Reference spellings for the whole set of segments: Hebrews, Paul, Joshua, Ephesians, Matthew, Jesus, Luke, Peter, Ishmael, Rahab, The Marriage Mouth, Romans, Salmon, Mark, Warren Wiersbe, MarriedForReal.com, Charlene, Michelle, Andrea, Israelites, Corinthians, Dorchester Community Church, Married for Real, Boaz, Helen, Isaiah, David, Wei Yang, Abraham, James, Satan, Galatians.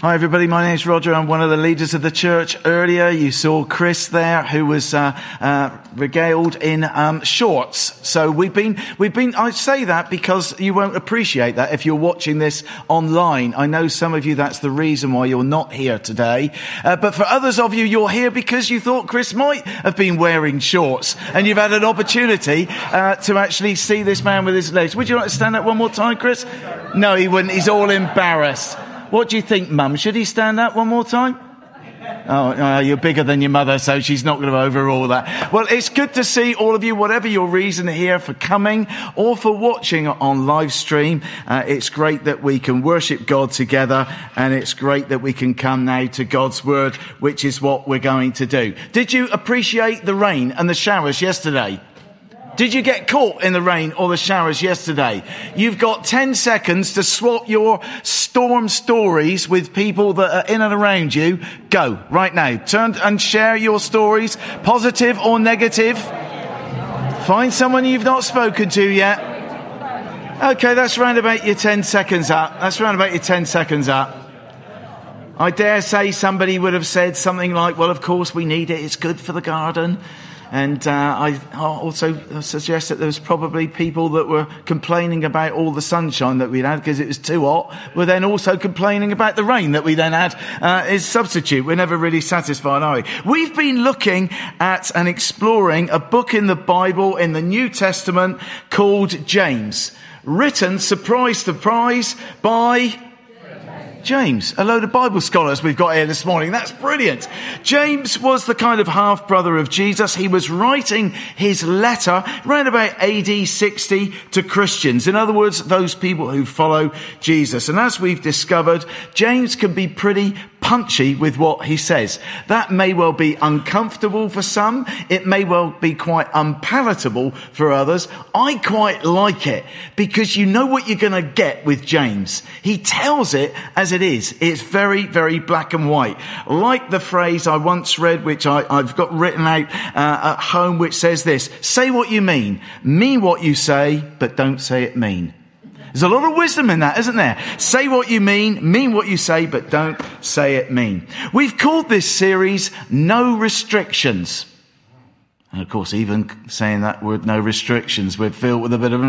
Hi everybody, my name's Roger. I'm one of the leaders of the church. Earlier you saw Chris there, who was regaled in shorts. So we've been. I say that because you won't appreciate that if you're watching this online. I know some of you, that's the reason why you're not here today. But for others of you, you're here because you thought Chris might have been wearing shorts, and you've had an opportunity to actually see this man with his legs. Would you like to stand up one more time, Chris? No, he wouldn't. He's all embarrassed. What do you think, Mum? Should he stand up one more time? Oh, you're bigger than your mother, so she's not going to overrule that. Well, it's good to see all of you, whatever your reason here for coming or for watching on live stream. It's great that we can worship God together, and it's great that we can come now to God's Word, which is what we're going to do. Did you appreciate the rain and the showers yesterday? Did you get caught in the rain or the showers yesterday? You've got 10 seconds to swap your storm stories with people that are in and around you. Go, right now. Turn and share your stories, positive or negative. Find someone you've not spoken to yet. Okay, that's round about your 10 seconds up. I dare say somebody would have said something like, well, of course we need it. It's good for the garden. And I also suggest that there was probably people that were complaining about all the sunshine that we'd had because it was too hot, were then also complaining about the rain that we then had as substitute. We're never really satisfied, are we? We've been looking at and exploring a book in the Bible in the New Testament called James, written, surprise, surprise, by James. A load of Bible scholars we've got here this morning. That's brilliant. James was the kind of half-brother of Jesus. He was writing his letter around about AD 60 to Christians. In other words, those people who follow Jesus. And as we've discovered, James can be pretty punchy with what he says. That may well be uncomfortable for some. It may well be quite unpalatable for others. I quite like it because you know what you're going to get with James. He tells it as it is. It's very, very black and white. Like the phrase I once read, which I've got written out at home, which says this: say what you mean what you say, but don't say it mean. There's a lot of wisdom in that, isn't there? Say what you mean what you say, but don't say it mean. We've called this series No Restrictions. And of course, even saying that word, no restrictions, we're filled with a bit of...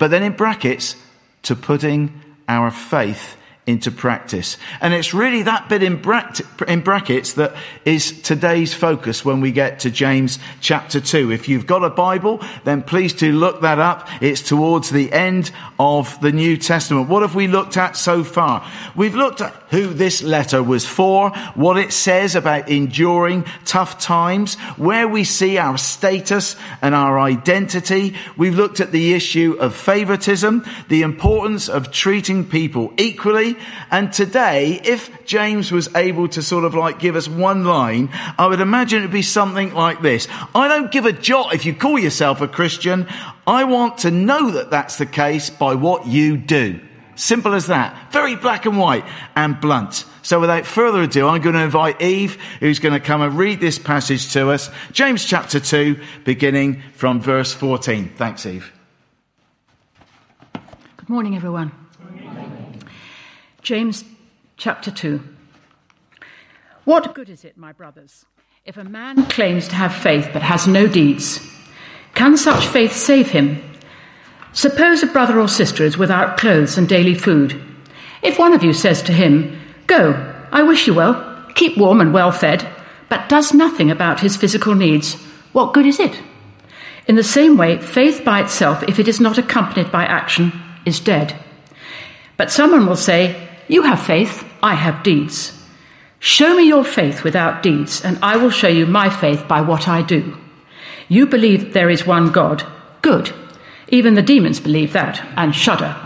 But then in brackets, to putting our faith into practice. And it's really that bit in brackets that is today's focus when we get to James chapter 2. If you've got a Bible, then please do look that up. It's towards the end of the New Testament. What have we looked at so far? We've looked at who this letter was for, what it says about enduring tough times, where we see our status and our identity. We've looked at the issue of favoritism, the importance of treating people equally. And today, if James was able to sort of like give us one line, I would imagine it would be something like this: I don't give a jot if you call yourself a Christian. I want to know that that's the case by what you do. Simple as that. Very black and white and blunt. So without further ado, I'm going to invite Eve, who's going to come and read this passage to us. James chapter 2, beginning from verse 14. Thanks, Eve. Good morning, everyone. James chapter 2. What good is it, my brothers, if a man claims to have faith but has no deeds? Can such faith save him? Suppose a brother or sister is without clothes and daily food. If one of you says to him, go, I wish you well, keep warm and well fed, but does nothing about his physical needs, what good is it? In the same way, faith by itself, if it is not accompanied by action, is dead. But someone will say, you have faith, I have deeds. Show me your faith without deeds, and I will show you my faith by what I do. You believe there is one God. Good. Even the demons believe that and shudder.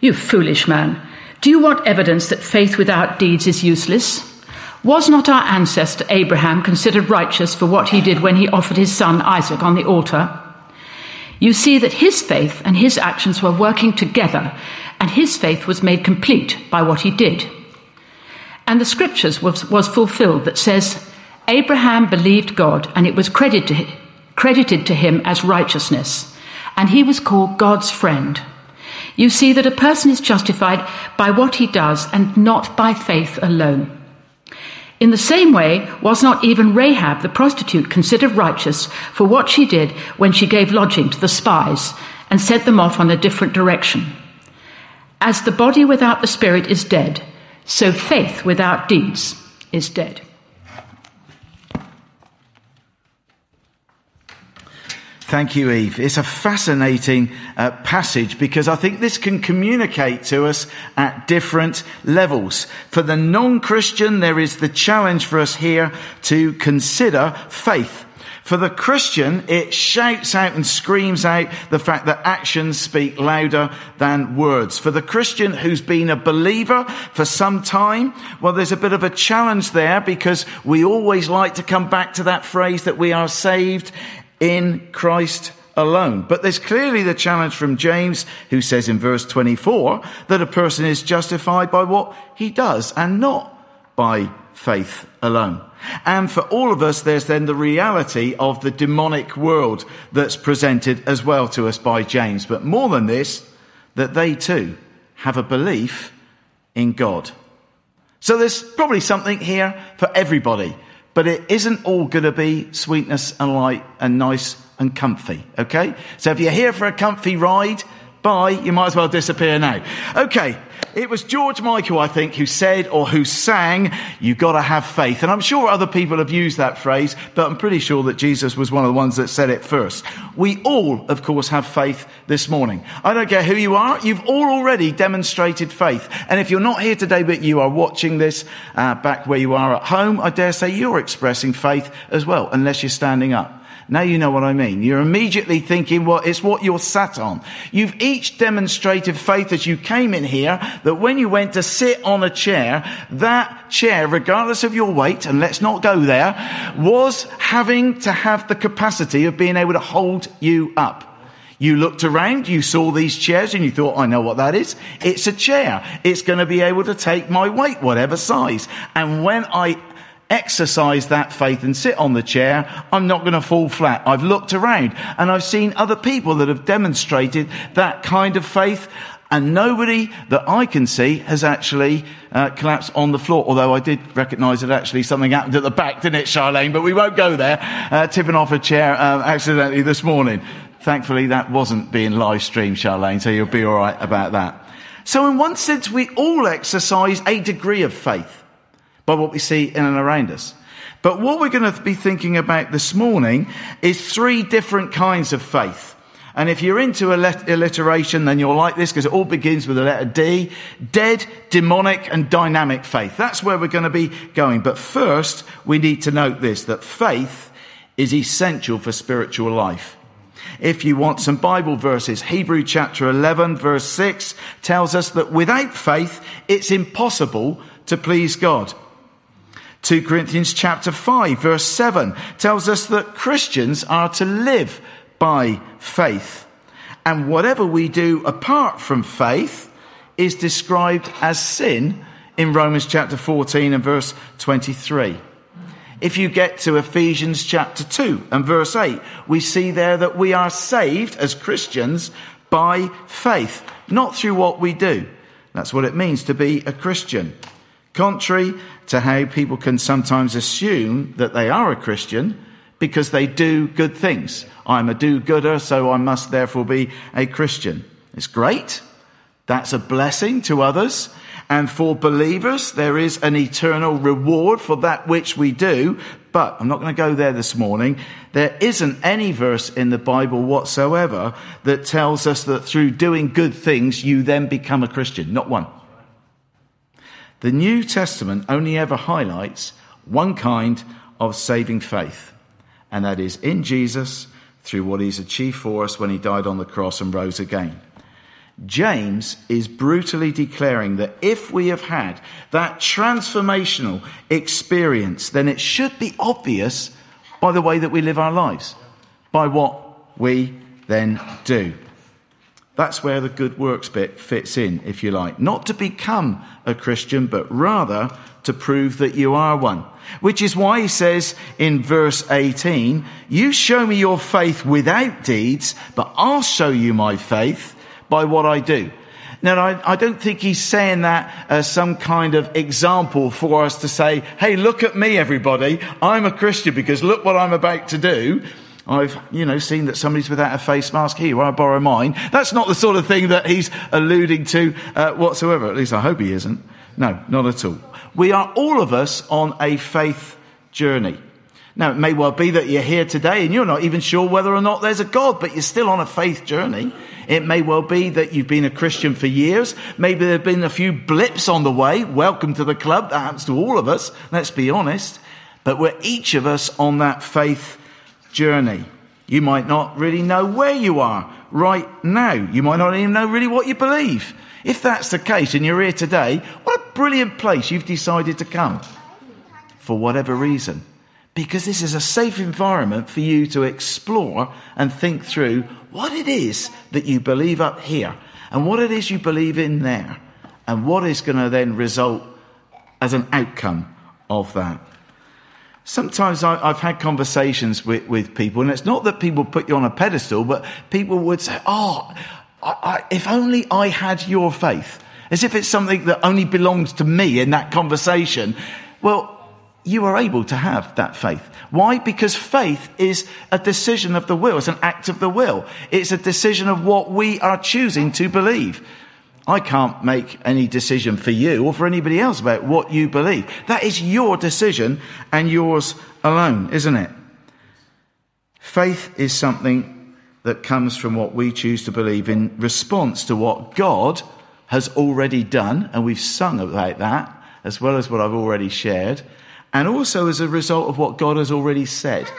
You foolish man. Do you want evidence that faith without deeds is useless? Was not our ancestor Abraham considered righteous for what he did when he offered his son Isaac on the altar? You see that his faith and his actions were working together, and his faith was made complete by what he did. And the scriptures was fulfilled that says, Abraham believed God, and it was credited to him as righteousness, and he was called God's friend. you see that a person is justified by what he does and not by faith alone. In the same way, was not even Rahab the prostitute considered righteous for what she did when she gave lodging to the spies and sent them off on a different direction? As the body without the spirit is dead, so faith without deeds is dead. Thank you, Eve. It's a fascinating passage because I think this can communicate to us at different levels. For the non-Christian, there is the challenge for us here to consider faith. For the Christian, it shouts out and screams out the fact that actions speak louder than words. For the Christian who's been a believer for some time, well, there's a bit of a challenge there because we always like to come back to that phrase that we are saved in Christ alone. But there's clearly the challenge from James, who says in verse 24 that a person is justified by what he does and not by faith alone. And for all of us, there's then the reality of the demonic world that's presented as well to us by James. But more than this, that they too have a belief in God. So there's probably something here for everybody. But it isn't all going to be sweetness and light and nice and comfy, okay? So if you're here for a comfy ride, bye, you might as well disappear now. Okay, it was George Michael, I think, who said or who sang, "You got to have faith." And I'm sure other people have used that phrase, but I'm pretty sure that Jesus was one of the ones that said it first. We all, of course, have faith this morning. I don't care who you are, you've all already demonstrated faith. And if you're not here today, but you are watching this back where you are at home, I dare say you're expressing faith as well, unless you're standing up. Now you know what I mean. You're immediately thinking, well, it's what you're sat on. You've each demonstrated faith as you came in here, that when you went to sit on a chair, that chair, regardless of your weight, and let's not go there, was having to have the capacity of being able to hold you up. You looked around, you saw these chairs, and you thought, I know what that is. It's a chair. It's going to be able to take my weight, whatever size. And when I exercise that faith and sit on the chair, I'm not going to fall flat. I've looked around and I've seen other people that have demonstrated that kind of faith, and nobody that I can see has actually collapsed on the floor. Although I did recognise that actually something happened at the back, didn't it, Charlene? But we won't go there. Tipping off a chair accidentally this morning. Thankfully, that wasn't being live streamed, Charlene, so you'll be all right about that. So in one sense, we all exercise a degree of faith by what we see in and around us. But what we're going to be thinking about this morning is three different kinds of faith. And if you're into alliteration, then you'll like this because it all begins with the letter D. Dead, demonic, and dynamic faith. That's where we're going to be going. But first, we need to note this, that faith is essential for spiritual life. If you want some Bible verses, Hebrews chapter 11, verse 6 tells us that without faith, it's impossible to please God. 2 Corinthians chapter 5 verse 7 tells us that Christians are to live by faith. And whatever we do apart from faith is described as sin in Romans chapter 14 and verse 23. If you get to Ephesians chapter 2 and verse 8, we see there that we are saved as Christians by faith, not through what we do. That's what it means to be a Christian. Contrary to how people can sometimes assume that they are a Christian because they do good things. I'm a do-gooder, so I must therefore be a Christian. It's great. That's a blessing to others. And for believers, there is an eternal reward for that which we do. But I'm not going to go there this morning. There isn't any verse in the Bible whatsoever that tells us that through doing good things, you then become a Christian. Not one. The New Testament only ever highlights one kind of saving faith, and that is in Jesus through what he's achieved for us when he died on the cross and rose again. James is brutally declaring that if we have had that transformational experience, then it should be obvious by the way that we live our lives, by what we then do. That's where the good works bit fits in, if you like. Not to become a Christian, but rather to prove that you are one. Which is why he says in verse 18, "You show me your faith without deeds, but I'll show you my faith by what I do." Now, I don't think he's saying that as some kind of example for us to say, hey, look at me, everybody. I'm a Christian because look what I'm about to do. I've, seen that somebody's without a face mask here. Well, I borrow mine. That's not the sort of thing that he's alluding to whatsoever. At least I hope he isn't. No, not at all. We are all of us on a faith journey. Now, it may well be that you're here today and you're not even sure whether or not there's a God, but you're still on a faith journey. It may well be that you've been a Christian for years. Maybe there have been a few blips on the way. Welcome to the club. That happens to all of us. Let's be honest. But we're each of us on that faith journey. You might not really know where you are right now. You might not even know really what you believe. If that's the case and you're here today, what a brilliant place you've decided to come for whatever reason. Because this is a safe environment for you to explore and think through what it is that you believe up here and what it is you believe in there and what is going to then result as an outcome of that. Sometimes I've had conversations with people, and it's not that people put you on a pedestal, but people would say, if only I had your faith, as if it's something that only belongs to me in that conversation. Well, you are able to have that faith. Why? Because faith is a decision of the will. It's an act of the will. It's a decision of what we are choosing to believe. I can't make any decision for you or for anybody else about what you believe. That is your decision and yours alone, isn't it? Faith is something that comes from what we choose to believe in response to what God has already done, and we've sung about that, as well as what I've already shared. And also as a result of what God has already said.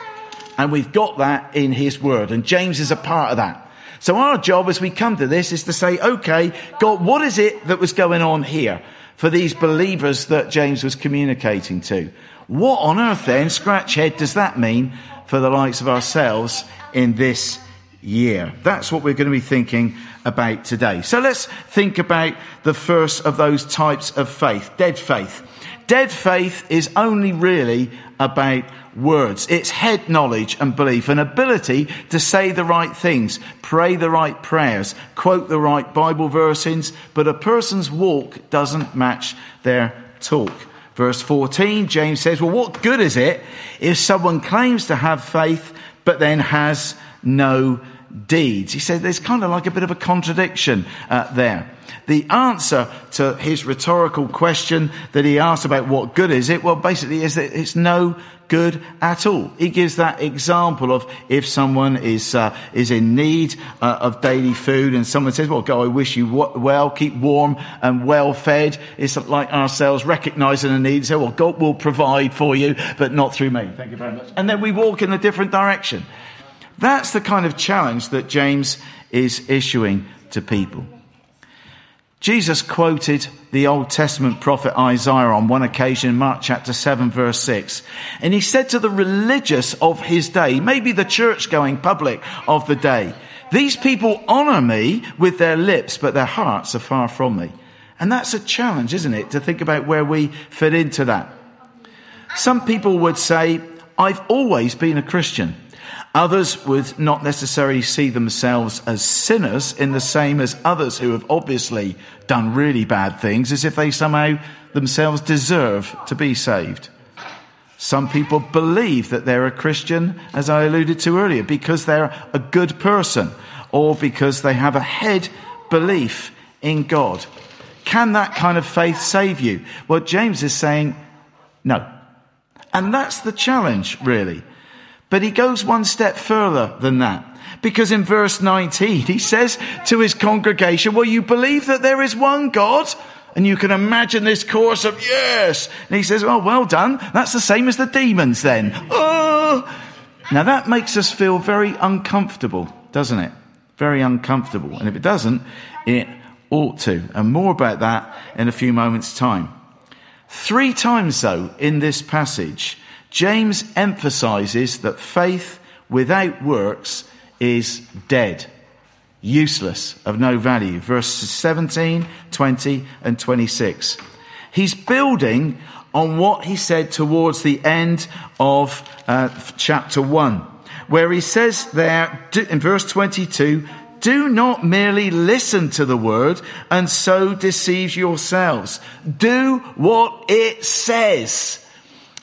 And we've got that in his word. And James is a part of that. So our job as we come to this is to say, okay, God, what is it that was going on here for these believers that James was communicating to? What on earth then, scratch head, does that mean for the likes of ourselves in this year? That's what we're going to be thinking about today. So let's think about the first of those types of faith, dead faith. Dead faith is only really about words. It's head knowledge and belief, an ability to say the right things, pray the right prayers, quote the right Bible verses, but a person's walk doesn't match their talk. Verse 14, James says, well, what good is it if someone claims to have faith but then has no deeds? He said there's kind of like a bit of a contradiction there. The answer to his rhetorical question that he asked about what good is it, well, basically is that it's no good at all. He gives that example of if someone is in need of daily food and someone says, well, God, I wish you well, keep warm and well fed. It's like ourselves recognizing a need. So, well, God will provide for you, but not through me. Thank you very much. And then we walk in a different direction. That's the kind of challenge that James is issuing to people. Jesus quoted the Old Testament prophet Isaiah on one occasion, Mark chapter 7, verse 6. And he said to the religious of his day, maybe the church-going public of the day, these people honor me with their lips, but their hearts are far from me. And that's a challenge, isn't it, to think about where we fit into that. Some people would say, I've always been a Christian. Others would not necessarily see themselves as sinners in the same as others who have obviously done really bad things, as if they somehow themselves deserve to be saved. Some people believe that they're a Christian, as I alluded to earlier, because they're a good person or because they have a head belief in God. Can that kind of faith save you? Well, James is saying no. And that's the challenge, really. But he goes one step further than that. Because in verse 19, he says to his congregation, well, you believe that there is one God? And you can imagine this chorus of yes. And he says, oh, well done. That's the same as the demons then. Oh! Now that makes us feel very uncomfortable, doesn't it? Very uncomfortable. And if it doesn't, it ought to. And more about that in a few moments' time. 3 times, though, in this passage, James emphasizes that faith without works is dead, useless, of no value. Verses 17, 20, and 26. He's building on what he said towards the end of chapter 1, where he says there in verse 22, Do not merely listen to the word and so deceive yourselves. Do what it says.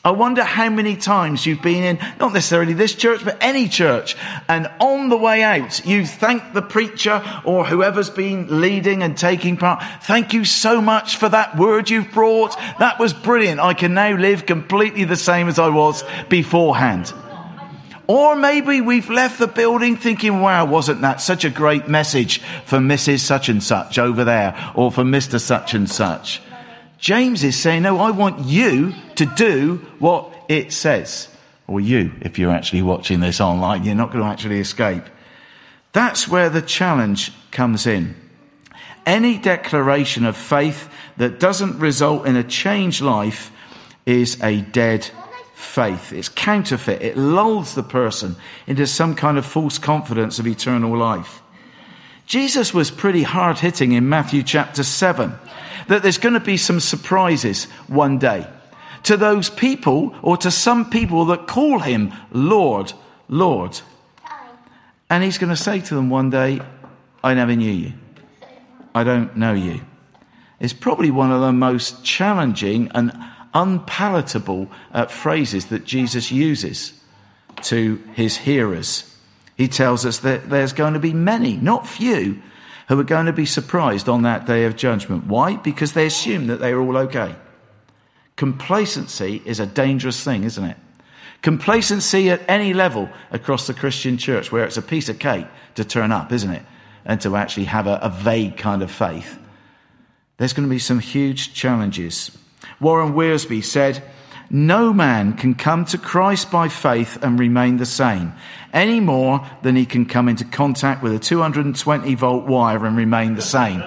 I wonder how many times you've been in, not necessarily this church, but any church, and on the way out, you thank the preacher or whoever's been leading and taking part. Thank you so much for that word you've brought. That was brilliant. I can now live completely the same as I was beforehand. Or maybe we've left the building thinking, wow, wasn't that such a great message for Mrs. Such and Such over there, or for Mr. Such and Such. James is saying, no, I want you to do what it says. Or you, if you're actually watching this online, you're not going to actually escape. That's where the challenge comes in. Any declaration of faith that doesn't result in a changed life is a dead faith. It's counterfeit. It lulls the person into some kind of false confidence of eternal life. Jesus was pretty hard-hitting in Matthew chapter 7. That there's going to be some surprises one day to those people, or to some people that call him Lord, Lord. And he's going to say to them one day, I never knew you. I don't know you. It's probably one of the most challenging and unpalatable phrases that Jesus uses to his hearers. He tells us that there's going to be many, not few, who are going to be surprised on that day of judgment. Why? Because they assume that they are all okay. Complacency is a dangerous thing, isn't it? Complacency at any level across the Christian church, where it's a piece of cake to turn up, isn't it? And to actually have a vague kind of faith. There's going to be some huge challenges. Warren Wiersbe said, no man can come to Christ by faith and remain the same any more than he can come into contact with a 220-volt wire and remain the same.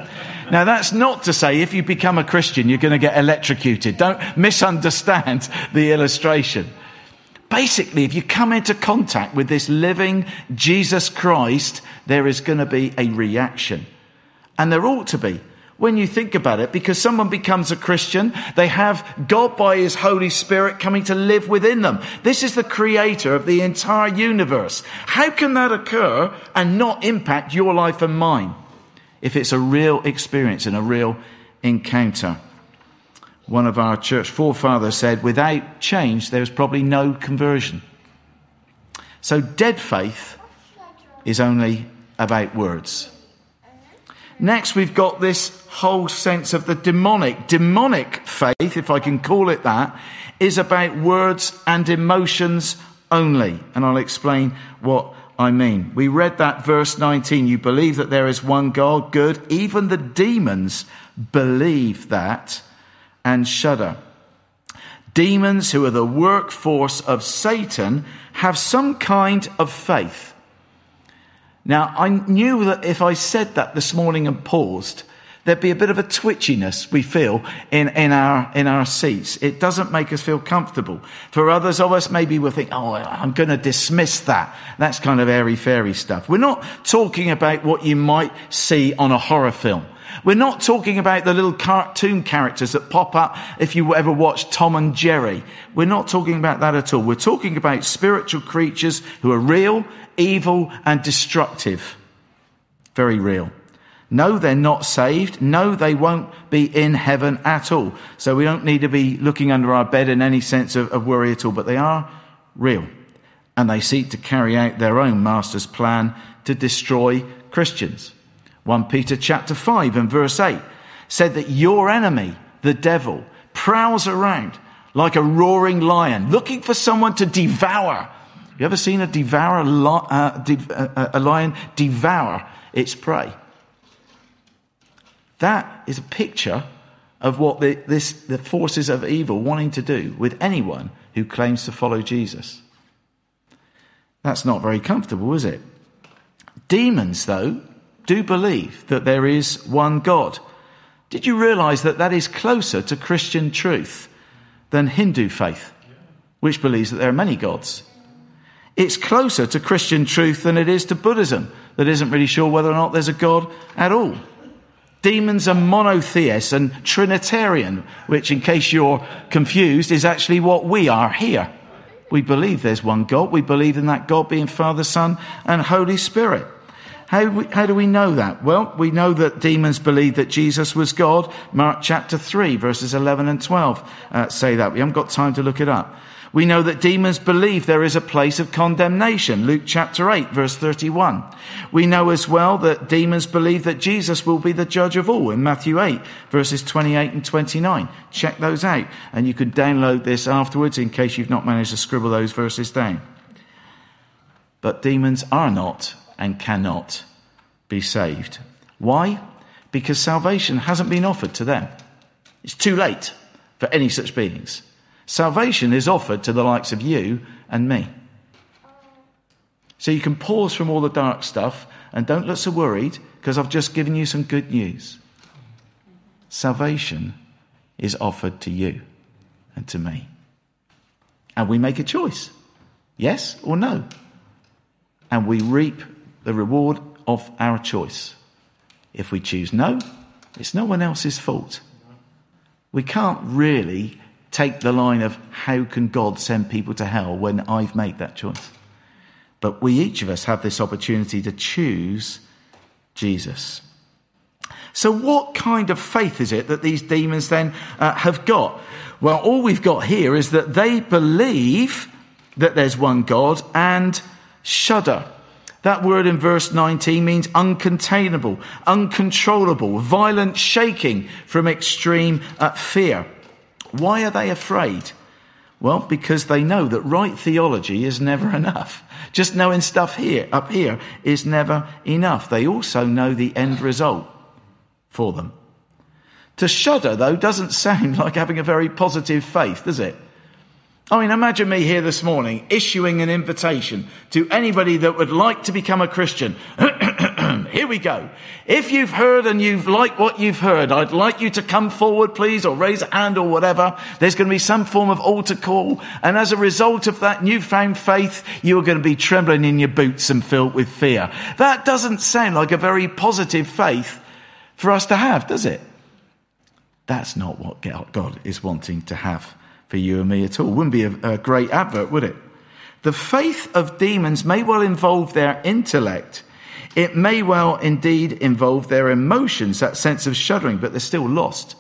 Now, that's not to say if you become a Christian, you're going to get electrocuted. Don't misunderstand the illustration. Basically, if you come into contact with this living Jesus Christ, there is going to be a reaction. And there ought to be. When you think about it, because someone becomes a Christian, they have God by his Holy Spirit coming to live within them. This is the creator of the entire universe. How can that occur and not impact your life and mine if it's a real experience and a real encounter? One of our church forefathers said, without change, there's probably no conversion. So dead faith is only about words. Next, we've got this whole sense of the demonic. Demonic faith, if I can call it that, is about words and emotions only. And I'll explain what I mean. We read that verse 19. You believe that there is one God, good. Even the demons believe that and shudder. Demons, who are the workforce of Satan, have some kind of faith. Now, I knew that if I said that this morning and paused, there'd be a bit of a twitchiness we feel in our seats. It doesn't make us feel comfortable. For others of us, maybe we'll think, oh, I'm going to dismiss that. That's kind of airy-fairy stuff. We're not talking about what you might see on a horror film. We're not talking about the little cartoon characters that pop up if you ever watch Tom and Jerry. We're not talking about that at all. We're talking about spiritual creatures who are real, evil, and destructive. Very real. No, they're not saved. No, they won't be in heaven at all. So we don't need to be looking under our bed in any sense of worry at all. But they are real. And they seek to carry out their own master's plan to destroy Christians. 1 Peter chapter 5 and verse 8 said that your enemy, the devil, prowls around like a roaring lion, looking for someone to devour. You ever seen a lion devour its prey? That is a picture of what the forces of evil wanting to do with anyone who claims to follow Jesus. That's not very comfortable, is it? Demons, though, do believe that there is one God. Did you realise that that is closer to Christian truth than Hindu faith, which believes that there are many gods? It's closer to Christian truth than it is to Buddhism, that isn't really sure whether or not there's a God at all. Demons are monotheists and Trinitarian, which, in case you're confused, is actually what we are here. We believe there's one God. We believe in that God being Father, Son, and Holy Spirit. How do we know that? Well, we know that demons believed that Jesus was God. Mark chapter 3, verses 11 and 12 say that. We haven't got time to look it up. We know that demons believe there is a place of condemnation. Luke chapter 8, verse 31. We know as well that demons believe that Jesus will be the judge of all in Matthew 8, verses 28 and 29. Check those out. And you can download this afterwards in case you've not managed to scribble those verses down. But demons are not and cannot be saved. Why? Because salvation hasn't been offered to them. It's too late for any such beings. Salvation is offered to the likes of you and me. So you can pause from all the dark stuff and don't look so worried, because I've just given you some good news. Salvation is offered to you and to me. And we make a choice, yes or no. And we reap the reward of our choice. If we choose no, it's no one else's fault. We can't really take the line of how can God send people to hell when I've made that choice. But we, each of us, have this opportunity to choose Jesus. So what kind of faith is it that these demons then have got? Well, all we've got here is that they believe that there's one God and shudder. That word in verse 19 means uncontainable, uncontrollable, violent shaking from extreme fear. Why are they afraid? Well, because they know that right theology is never enough. Just knowing stuff here, up here, is never enough. They also know the end result for them. To shudder, though, doesn't sound like having a very positive faith, does it? I mean, imagine me here this morning issuing an invitation to anybody that would like to become a Christian. Here we go. If you've heard and you've liked what you've heard, I'd like you to come forward, please, or raise a hand or whatever. There's going to be some form of altar call. And as a result of that newfound faith, you are going to be trembling in your boots and filled with fear. That doesn't sound like a very positive faith for us to have, does it? That's not what God is wanting to have for you and me at all. Wouldn't be a great advert, would it? The faith of demons may well involve their intellect. It may well indeed involve their emotions, that sense of shuddering, but they're still lost.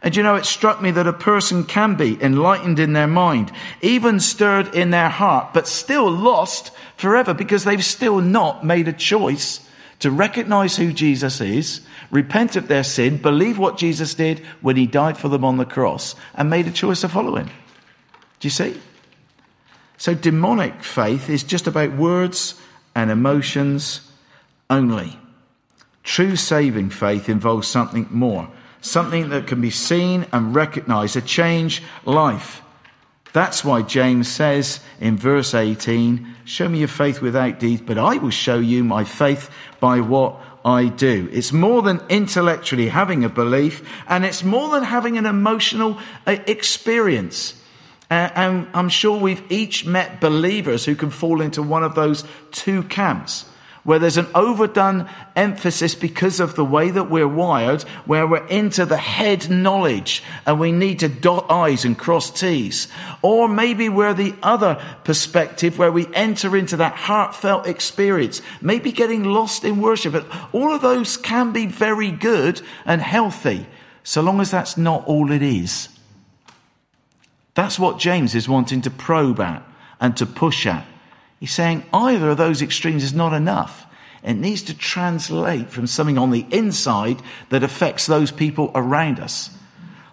And you know, it struck me that a person can be enlightened in their mind, even stirred in their heart, but still lost forever because they've still not made a choice to recognize who Jesus is, repent of their sin, believe what Jesus did when he died for them on the cross, and made a choice to follow him. Do you see? So demonic faith is just about words and emotions only. True saving faith involves something more, something that can be seen and recognized, a changed life. That's why James says in verse 18, show me your faith without deeds, but I will show you my faith by what I do. It's more than intellectually having a belief, and it's more than having an emotional experience. And I'm sure we've each met believers who can fall into one of those two camps, where there's an overdone emphasis because of the way that we're wired, where we're into the head knowledge and we need to dot I's and cross T's. Or maybe we're the other perspective where we enter into that heartfelt experience, maybe getting lost in worship. But all of those can be very good and healthy, so long as that's not all it is. That's what James is wanting to probe at and to push at. He's saying either of those extremes is not enough. It needs to translate from something on the inside that affects those people around us.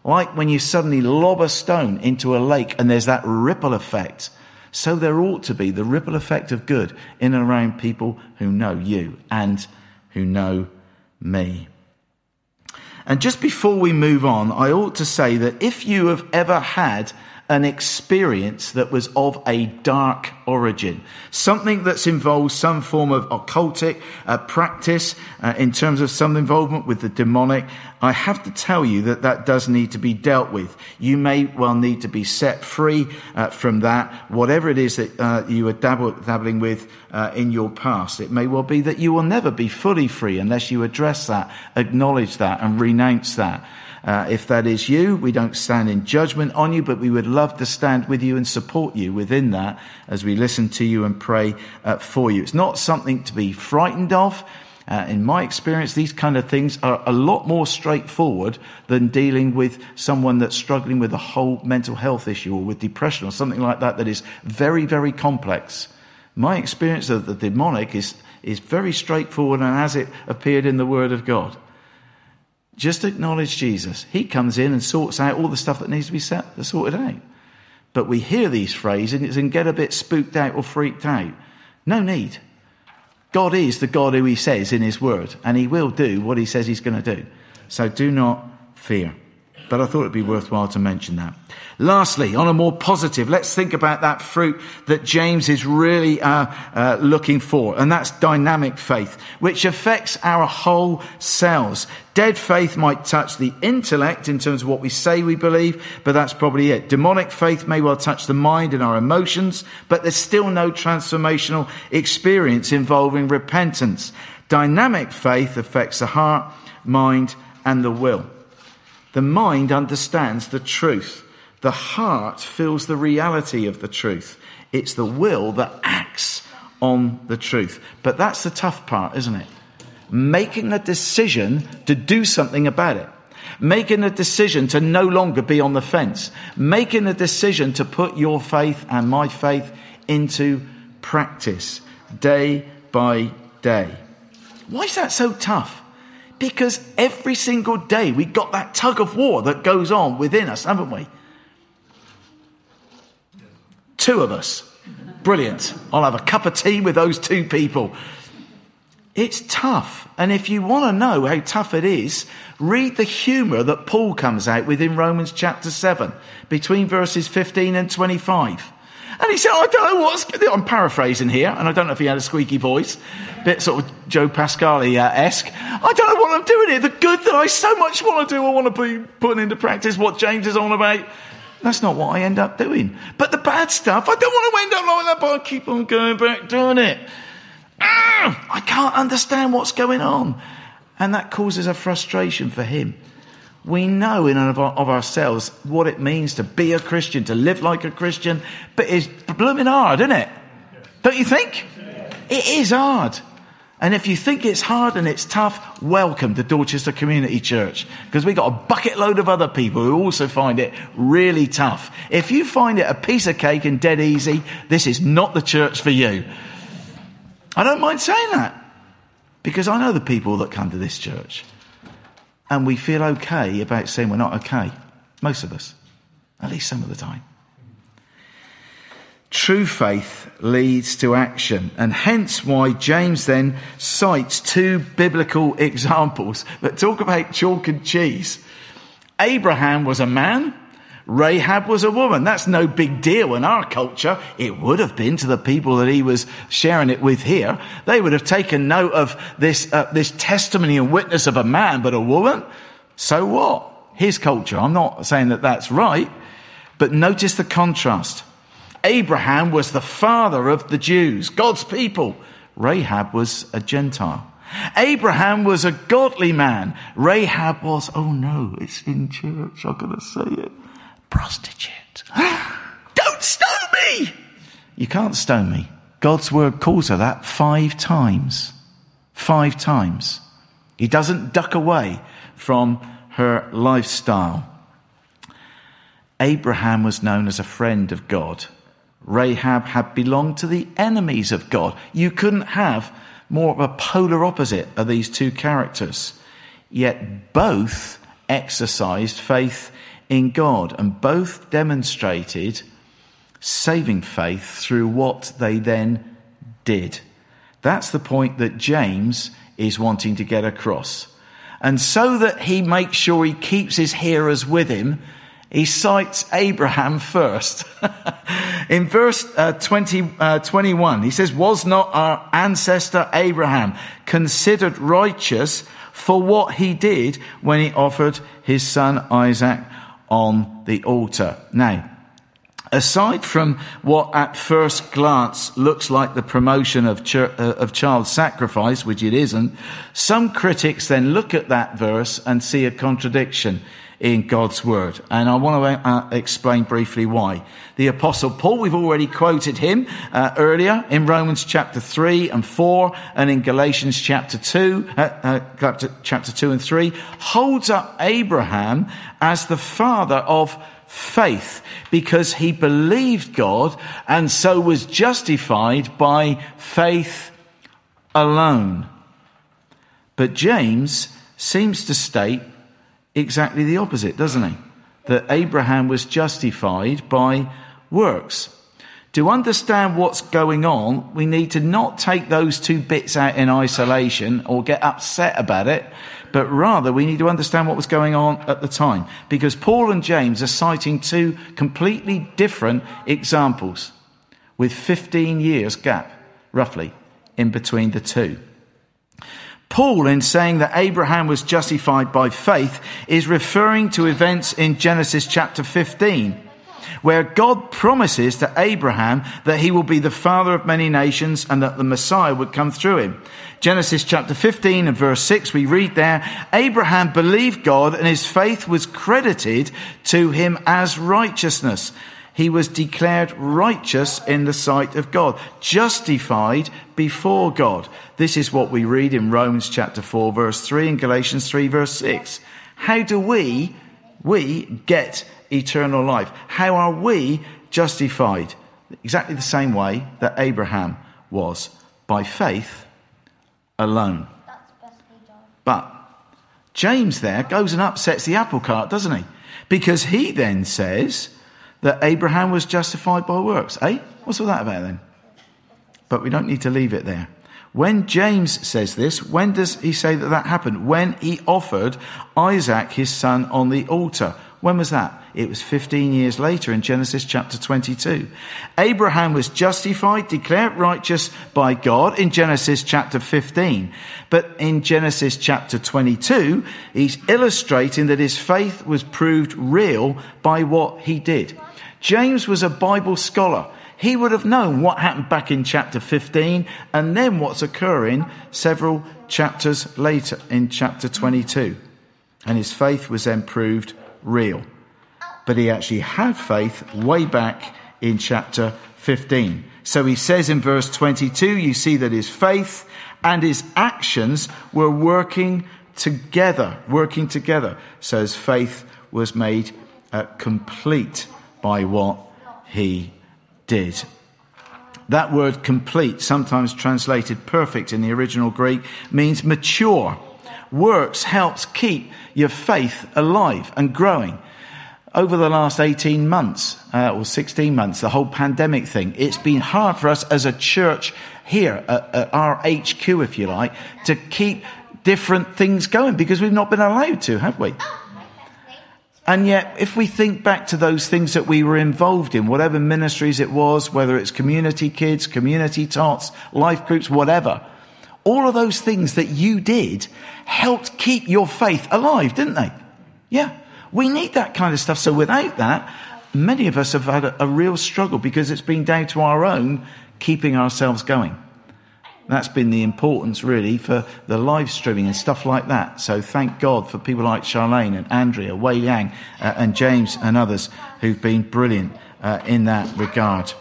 Like when you suddenly lob a stone into a lake and there's that ripple effect. So there ought to be the ripple effect of good in and around people who know you and who know me. And just before we move on, I ought to say that if you have ever had an experience that was of a dark origin, something that's involved some form of occultic practice in terms of some involvement with the demonic, I have to tell you that that does need to be dealt with. You may well need to be set free from that, whatever it is that you were dabbling with in your past. It may well be that you will never be fully free unless you address that, acknowledge that, and renounce that. If that is you, we don't stand in judgment on you, but we would love to stand with you and support you within that as we listen to you and pray for you. It's not something to be frightened of. In my experience, these kind of things are a lot more straightforward than dealing with someone that's struggling with a whole mental health issue or with depression or something like that that is very, very complex. My experience of the demonic is very straightforward and as it appeared in the Word of God. Just acknowledge Jesus. He comes in and sorts out all the stuff that needs to be sorted out. But we hear these phrases and get a bit spooked out or freaked out. No need. God is the God who he says in his word, and he will do what he says he's going to do. So do not fear. But I thought it'd be worthwhile to mention that. Lastly, on a more positive, let's think about that fruit that James is really looking for, and that's dynamic faith, which affects our whole selves. Dead faith might touch the intellect in terms of what we say we believe, but that's probably it. Demonic faith may well touch the mind and our emotions, but there's still no transformational experience involving repentance. Dynamic faith affects the heart, mind, and the will. The mind understands the truth. The heart feels the reality of the truth. It's the will that acts on the truth. But that's the tough part, isn't it? Making a decision to do something about it. Making a decision to no longer be on the fence. Making a decision to put your faith and my faith into practice day by day. Why is that so tough? Because every single day we got that tug of war that goes on within us, haven't we? Two of us. Brilliant. I'll have a cup of tea with those two people. It's tough. And if you want to know how tough it is, read the humour that Paul comes out with in Romans chapter 7, between verses 15 and 25. And he said, I don't know what's... I'm paraphrasing here, and I don't know if he had a squeaky voice. A bit sort of Joe Pasquale-esque. I don't know what I'm doing here. The good that I so much want to do, I want to be putting into practice what James is on about. That's not what I end up doing. But the bad stuff, I don't want to end up like that, but I keep on going back doing it. I can't understand what's going on. And that causes a frustration for him. We know in and of ourselves what it means to be a Christian, to live like a Christian, but it's blooming hard, isn't it? Don't you think? It is hard. And if you think it's hard and it's tough, welcome to Dorchester Community Church, because we've got a bucket load of other people who also find it really tough. If you find it a piece of cake and dead easy, this is not the church for you. I don't mind saying that, because I know the people that come to this church. And we feel okay about saying we're not okay. Most of us. At least some of the time. True faith leads to action. And hence why James then cites two biblical examples that talk about chalk and cheese. Abraham was a man. Rahab was a woman. That's no big deal in our culture. It would have been to the people that he was sharing it with here. They would have taken note of this testimony and witness of a man, but a woman? So what? His culture. I'm not saying that that's right. But notice the contrast. Abraham was the father of the Jews, God's people. Rahab was a Gentile. Abraham was a godly man. Rahab was, oh no, it's in church, I'm going to say it. Prostitute. Don't stone me! You can't stone me. God's word calls her that 5 times. 5 times. He doesn't duck away from her lifestyle. Abraham was known as a friend of God. Rahab had belonged to the enemies of God. You couldn't have more of a polar opposite of these two characters. Yet both exercised faith in God, and both demonstrated saving faith through what they then did. That's the point that James is wanting to get across. And so that he makes sure he keeps his hearers with him, he cites Abraham first. In verse 21, he says, was not our ancestor Abraham considered righteous for what he did when he offered his son Isaac on the altar? Now, aside from what at first glance looks like the promotion of child sacrifice, which it isn't, some critics then look at that verse and see a contradiction. in God's word. And I want to explain briefly why. The Apostle Paul, we've already quoted him earlier in Romans chapter 3 and 4 and in Galatians chapter 2 and 3, holds up Abraham as the father of faith, because he believed God and so was justified by faith alone. But James seems to state exactly the opposite, doesn't he? That Abraham was justified by works. To understand what's going on, we need to not take those two bits out in isolation or get upset about it, but rather we need to understand what was going on at the time, because Paul and James are citing two completely different examples with 15 years gap, roughly, in between the two. Paul, in saying that Abraham was justified by faith, is referring to events in Genesis chapter 15, where God promises to Abraham that he will be the father of many nations and that the Messiah would come through him. Genesis chapter 15 and verse 6, we read there, Abraham believed God and his faith was credited to him as righteousness. He was declared righteous in the sight of God, justified before God. This is what we read in Romans chapter 4, verse 3 and Galatians 3, verse 6. How do we get eternal life? How are we justified? Exactly the same way that Abraham was, by faith alone. But James there goes and upsets the apple cart, doesn't he? Because he then says that Abraham was justified by works. Eh? What's all that about then? But we don't need to leave it there. When James says this, when does he say that happened? When he offered Isaac, his son, on the altar. When was that? It was 15 years later in Genesis chapter 22. Abraham was justified, declared righteous by God in Genesis chapter 15. But in Genesis chapter 22, he's illustrating that his faith was proved real by what he did. James was a Bible scholar. He would have known what happened back in chapter 15 and then what's occurring several chapters later in chapter 22. And his faith was then proved real. But he actually had faith way back in chapter 15. So he says in verse 22, you see that his faith and his actions were working together. So his faith was made complete by what he did. That word complete, sometimes translated perfect in the original Greek, means mature. Works helps keep your faith alive and growing. Over the last 18 months or 16 months, the whole pandemic thing, it's been hard for us as a church here at our HQ, if you like, to keep different things going because we've not been allowed to, have we? And yet, if we think back to those things that we were involved in, whatever ministries it was, whether it's community kids, community tots, life groups, whatever, all of those things that you did helped keep your faith alive, didn't they? Yeah. We need that kind of stuff. So without that, many of us have had a real struggle because it's been down to our own keeping ourselves going. That's been the importance, really, for the live streaming and stuff like that. So thank God for people like Charlene and Andrea, Wei Yang and James and others who've been brilliant in that regard.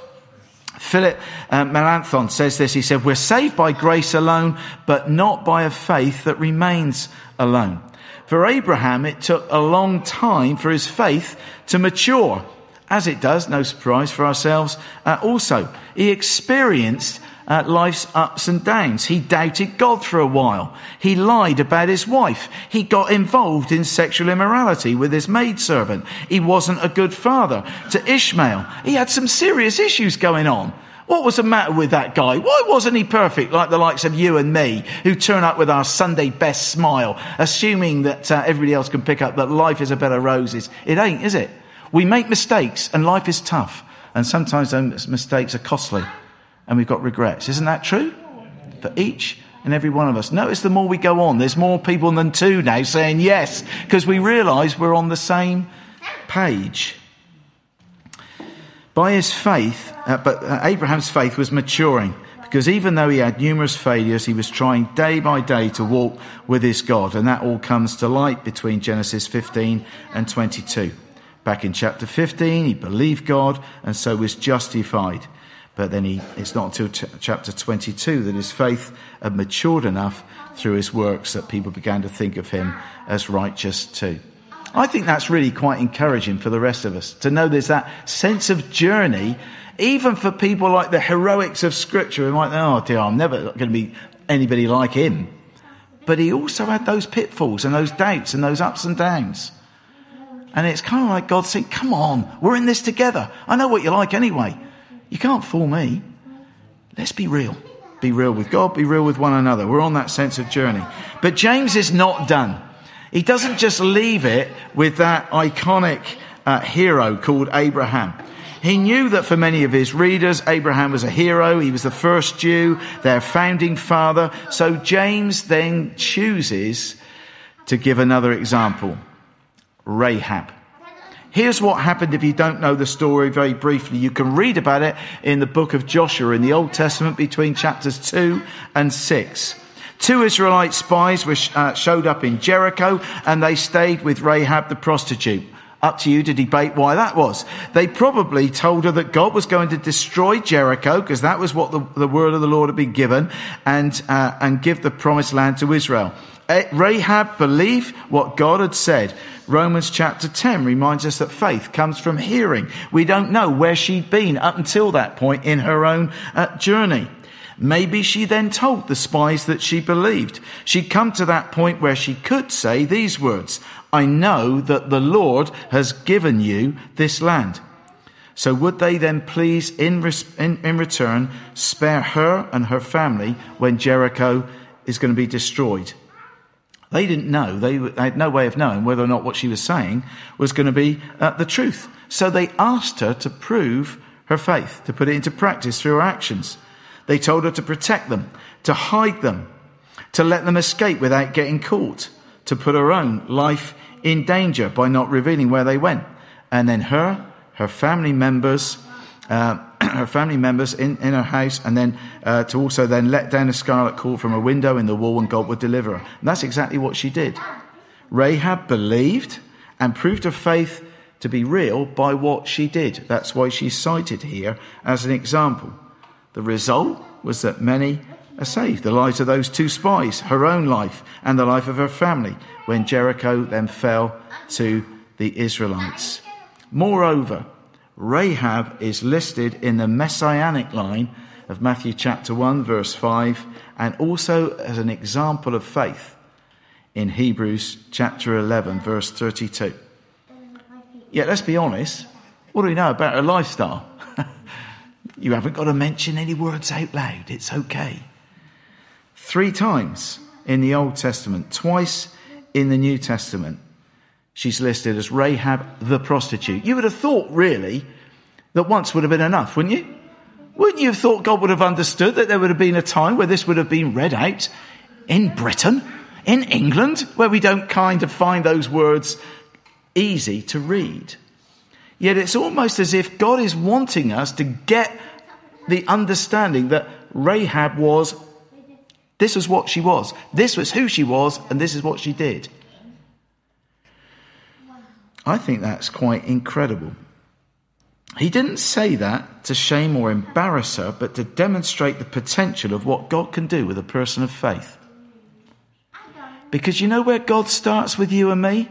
Philip Melanchthon says this. He said, we're saved by grace alone, but not by a faith that remains alone. For Abraham, it took a long time for his faith to mature, as it does, no surprise for ourselves. Also, he experienced life's ups and downs. He doubted God for a while. He lied about his wife. He got involved in sexual immorality with his maidservant. He wasn't a good father to Ishmael. He had some serious issues going on. What was the matter with that guy? Why wasn't he perfect like the likes of you and me who turn up with our Sunday best smile, assuming that everybody else can pick up that life is a bed of roses? It ain't, is it? We make mistakes and life is tough. And sometimes those mistakes are costly and we've got regrets. Isn't that true? For each and every one of us. Notice the more we go on, there's more people than two now saying yes, because we realise we're on the same page. By his faith, Abraham's faith was maturing because even though he had numerous failures, he was trying day by day to walk with his God. And that all comes to light between Genesis 15 and 22. Back in chapter 15, he believed God and so was justified. But then it's not until chapter 22 that his faith had matured enough through his works that people began to think of him as righteous too. I think that's really quite encouraging for the rest of us, to know there's that sense of journey, even for people like the heroics of Scripture, who might think, oh dear, I'm never going to be anybody like him. But he also had those pitfalls and those doubts and those ups and downs. And it's kind of like God saying, come on, we're in this together. I know what you're like anyway. You can't fool me. Let's be real. Be real with God, be real with one another. We're on that sense of journey. But James is not done. He doesn't just leave it with that iconic hero called Abraham. He knew that for many of his readers, Abraham was a hero. He was the first Jew, their founding father. So James then chooses to give another example. Rahab. Here's what happened. If you don't know the story very briefly, you can read about it in the book of Joshua in the Old Testament between chapters 2 and 6. Two Israelite spies showed up in Jericho and they stayed with Rahab the prostitute. Up to you to debate why that was. They probably told her that God was going to destroy Jericho because that was what the word of the Lord had been given and give the promised land to Israel. Rahab believed what God had said. Romans chapter 10 reminds us that faith comes from hearing. We don't know where she'd been up until that point in her own journey. Maybe she then told the spies that she believed. She'd come to that point where she could say these words, I know that the Lord has given you this land. So would they then please, in return, spare her and her family when Jericho is going to be destroyed? They didn't know. They had no way of knowing whether or not what she was saying was going to be the truth. So they asked her to prove her faith, to put it into practice through her actions. They told her to protect them, to hide them, to let them escape without getting caught, to put her own life in danger by not revealing where they went. And then her family members in her house, and then to also then let down a scarlet cord from a window in the wall, and God would deliver her. And that's exactly what she did. Rahab believed and proved her faith to be real by what she did. That's why she's cited here as an example. The result was that many are saved. The lives of those two spies, her own life and the life of her family, when Jericho then fell to the Israelites. Moreover, Rahab is listed in the messianic line of Matthew chapter 1 verse 5, and also as an example of faith in Hebrews chapter 11 verse 32. Yet let's be honest, what do we know about her lifestyle? You haven't got to mention any words out loud, it's okay. 3 times in the Old Testament, twice in the New Testament, she's listed as Rahab the prostitute. You would have thought, really, that once would have been enough, wouldn't you? Wouldn't you have thought God would have understood that there would have been a time where this would have been read out in Britain, in England, where we don't kind of find those words easy to read? Yet it's almost as if God is wanting us to get the understanding that Rahab was, this was what she was, this was who she was, and this is what she did. I think that's quite incredible. He didn't say that to shame or embarrass her, but to demonstrate the potential of what God can do with a person of faith. Because you know where God starts with you and me?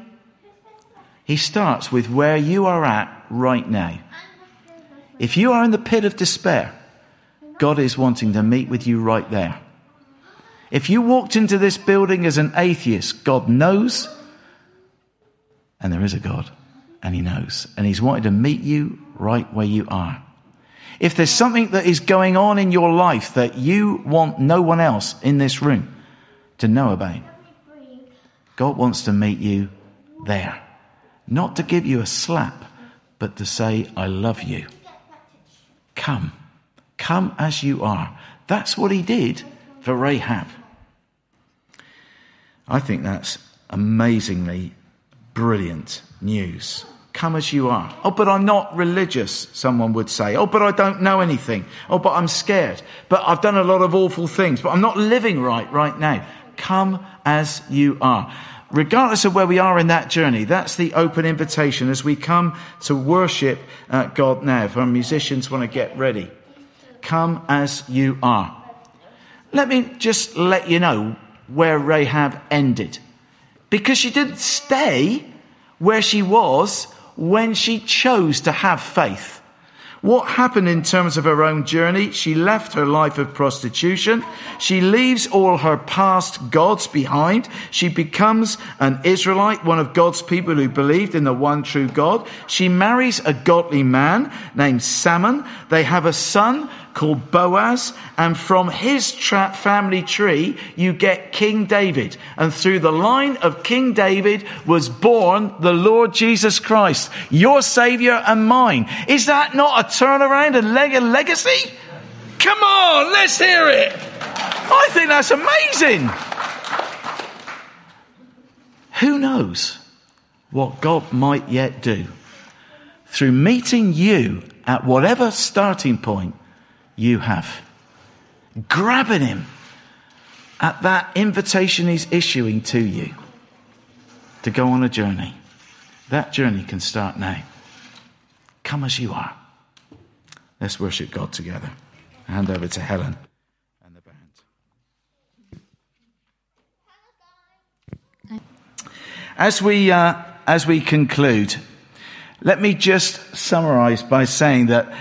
He starts with where you are at right now. If you are in the pit of despair, God is wanting to meet with you right there. If you walked into this building as an atheist, God knows. And there is a God, and he knows. And he's wanted to meet you right where you are. If there's something that is going on in your life that you want no one else in this room to know about, God wants to meet you there. Not to give you a slap, but to say, I love you. Come. Come as you are. That's what he did for Rahab. I think that's amazingly brilliant news. Come as you are. Oh, but I'm not religious, someone would say. Oh, but I don't know anything. Oh, but I'm scared. But I've done a lot of awful things. But I'm not living right now. Come as you are. Regardless of where we are in that journey, that's the open invitation as we come to worship God now. If our musicians want to get ready. Come as you are. Let me just let you know where Rahab ended. Because she didn't stay where she was when she chose to have faith. What happened in terms of her own journey? She left her life of prostitution. She leaves all her past gods behind. She becomes an Israelite, one of God's people who believed in the one true God. She marries a godly man named Salmon. They have a son called Boaz. And from his family tree, you get King David. And through the line of King David was born the Lord Jesus Christ, your Saviour and mine. Is that not a turnaround and legacy? Come on, let's hear it. I think that's amazing. Who knows what God might yet do through meeting you at whatever starting point you have. Grabbing him at that invitation he's issuing to you to go on a journey. That journey can start now. Come as you are. Let's worship God together. I hand over to Helen and the band. As we conclude, let me just summarize by saying that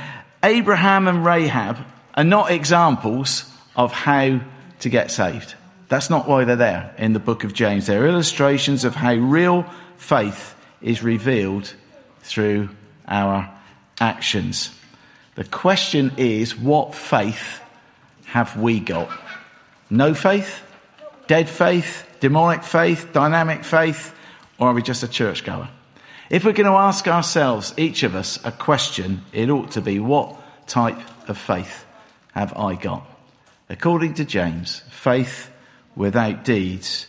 Abraham and Rahab are not examples of how to get saved. That's not why they're there in the book of James. They're illustrations of how real faith is revealed through our actions. The question is, what faith have we got? No faith? Dead faith? Demonic faith? Dynamic faith? Or are we just a churchgoer? If we're going to ask ourselves, each of us, a question, it ought to be, what type of faith have I got? According to James, faith without deeds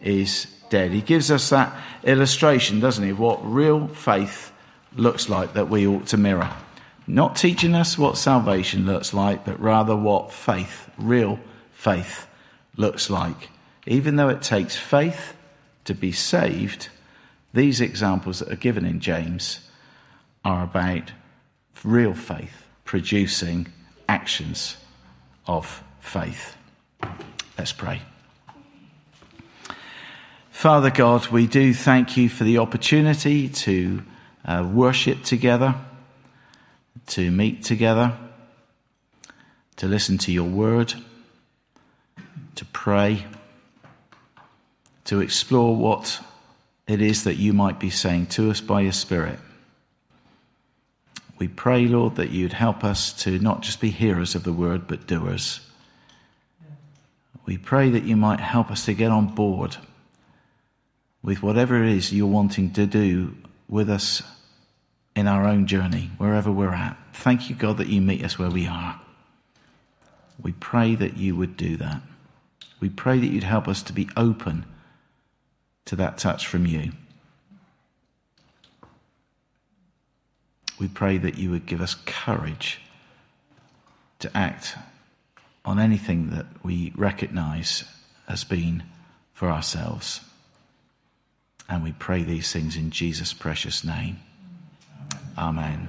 is dead. He gives us that illustration, doesn't he, of what real faith looks like that we ought to mirror. Not teaching us what salvation looks like, but rather what faith, real faith, looks like. Even though it takes faith to be saved, these examples that are given in James are about real faith producing actions of faith. Let's pray. Father God, we do thank you for the opportunity to worship together, to meet together, to listen to your word, to pray, to explore what it is that you might be saying to us by your Spirit. We pray, Lord, that you'd help us to not just be hearers of the word, but doers. We pray that you might help us to get on board with whatever it is you're wanting to do with us in our own journey, wherever we're at. Thank you, God, that you meet us where we are. We pray that you would do that. We pray that you'd help us to be open to that touch from you. We pray that you would give us courage to act on anything that we recognize as being for ourselves. And we pray these things in Jesus' precious name. Amen.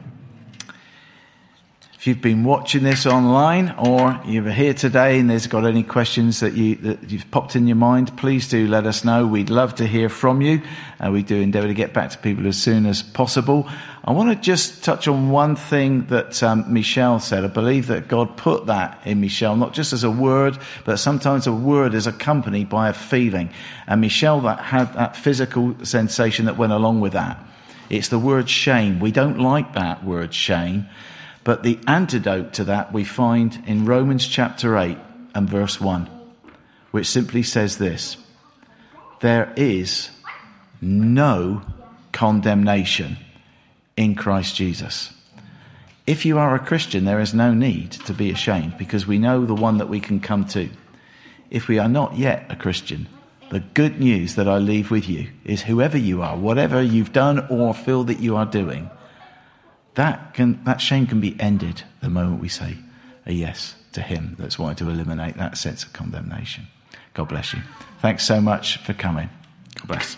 If you've been watching this online or you're here today and there's got any questions that you've popped in your mind, please do let us know. We'd love to hear from you. We do endeavour to get back to people as soon as possible. I want to just touch on one thing that Michelle said. I believe that God put that in Michelle, not just as a word, but sometimes a word is accompanied by a feeling. And Michelle had that physical sensation that went along with that. It's the word shame. We don't like that word shame. But the antidote to that we find in Romans chapter 8 and verse 1, which simply says this: there is no condemnation in Christ Jesus. If you are a Christian, there is no need to be ashamed because we know the one that we can come to. If we are not yet a Christian, The good news that I leave with you is whoever you are, whatever you've done or feel that you are doing, that shame can be ended the moment we say a yes to him. That's why to eliminate that sense of condemnation. God bless you. Thanks so much for coming. God bless.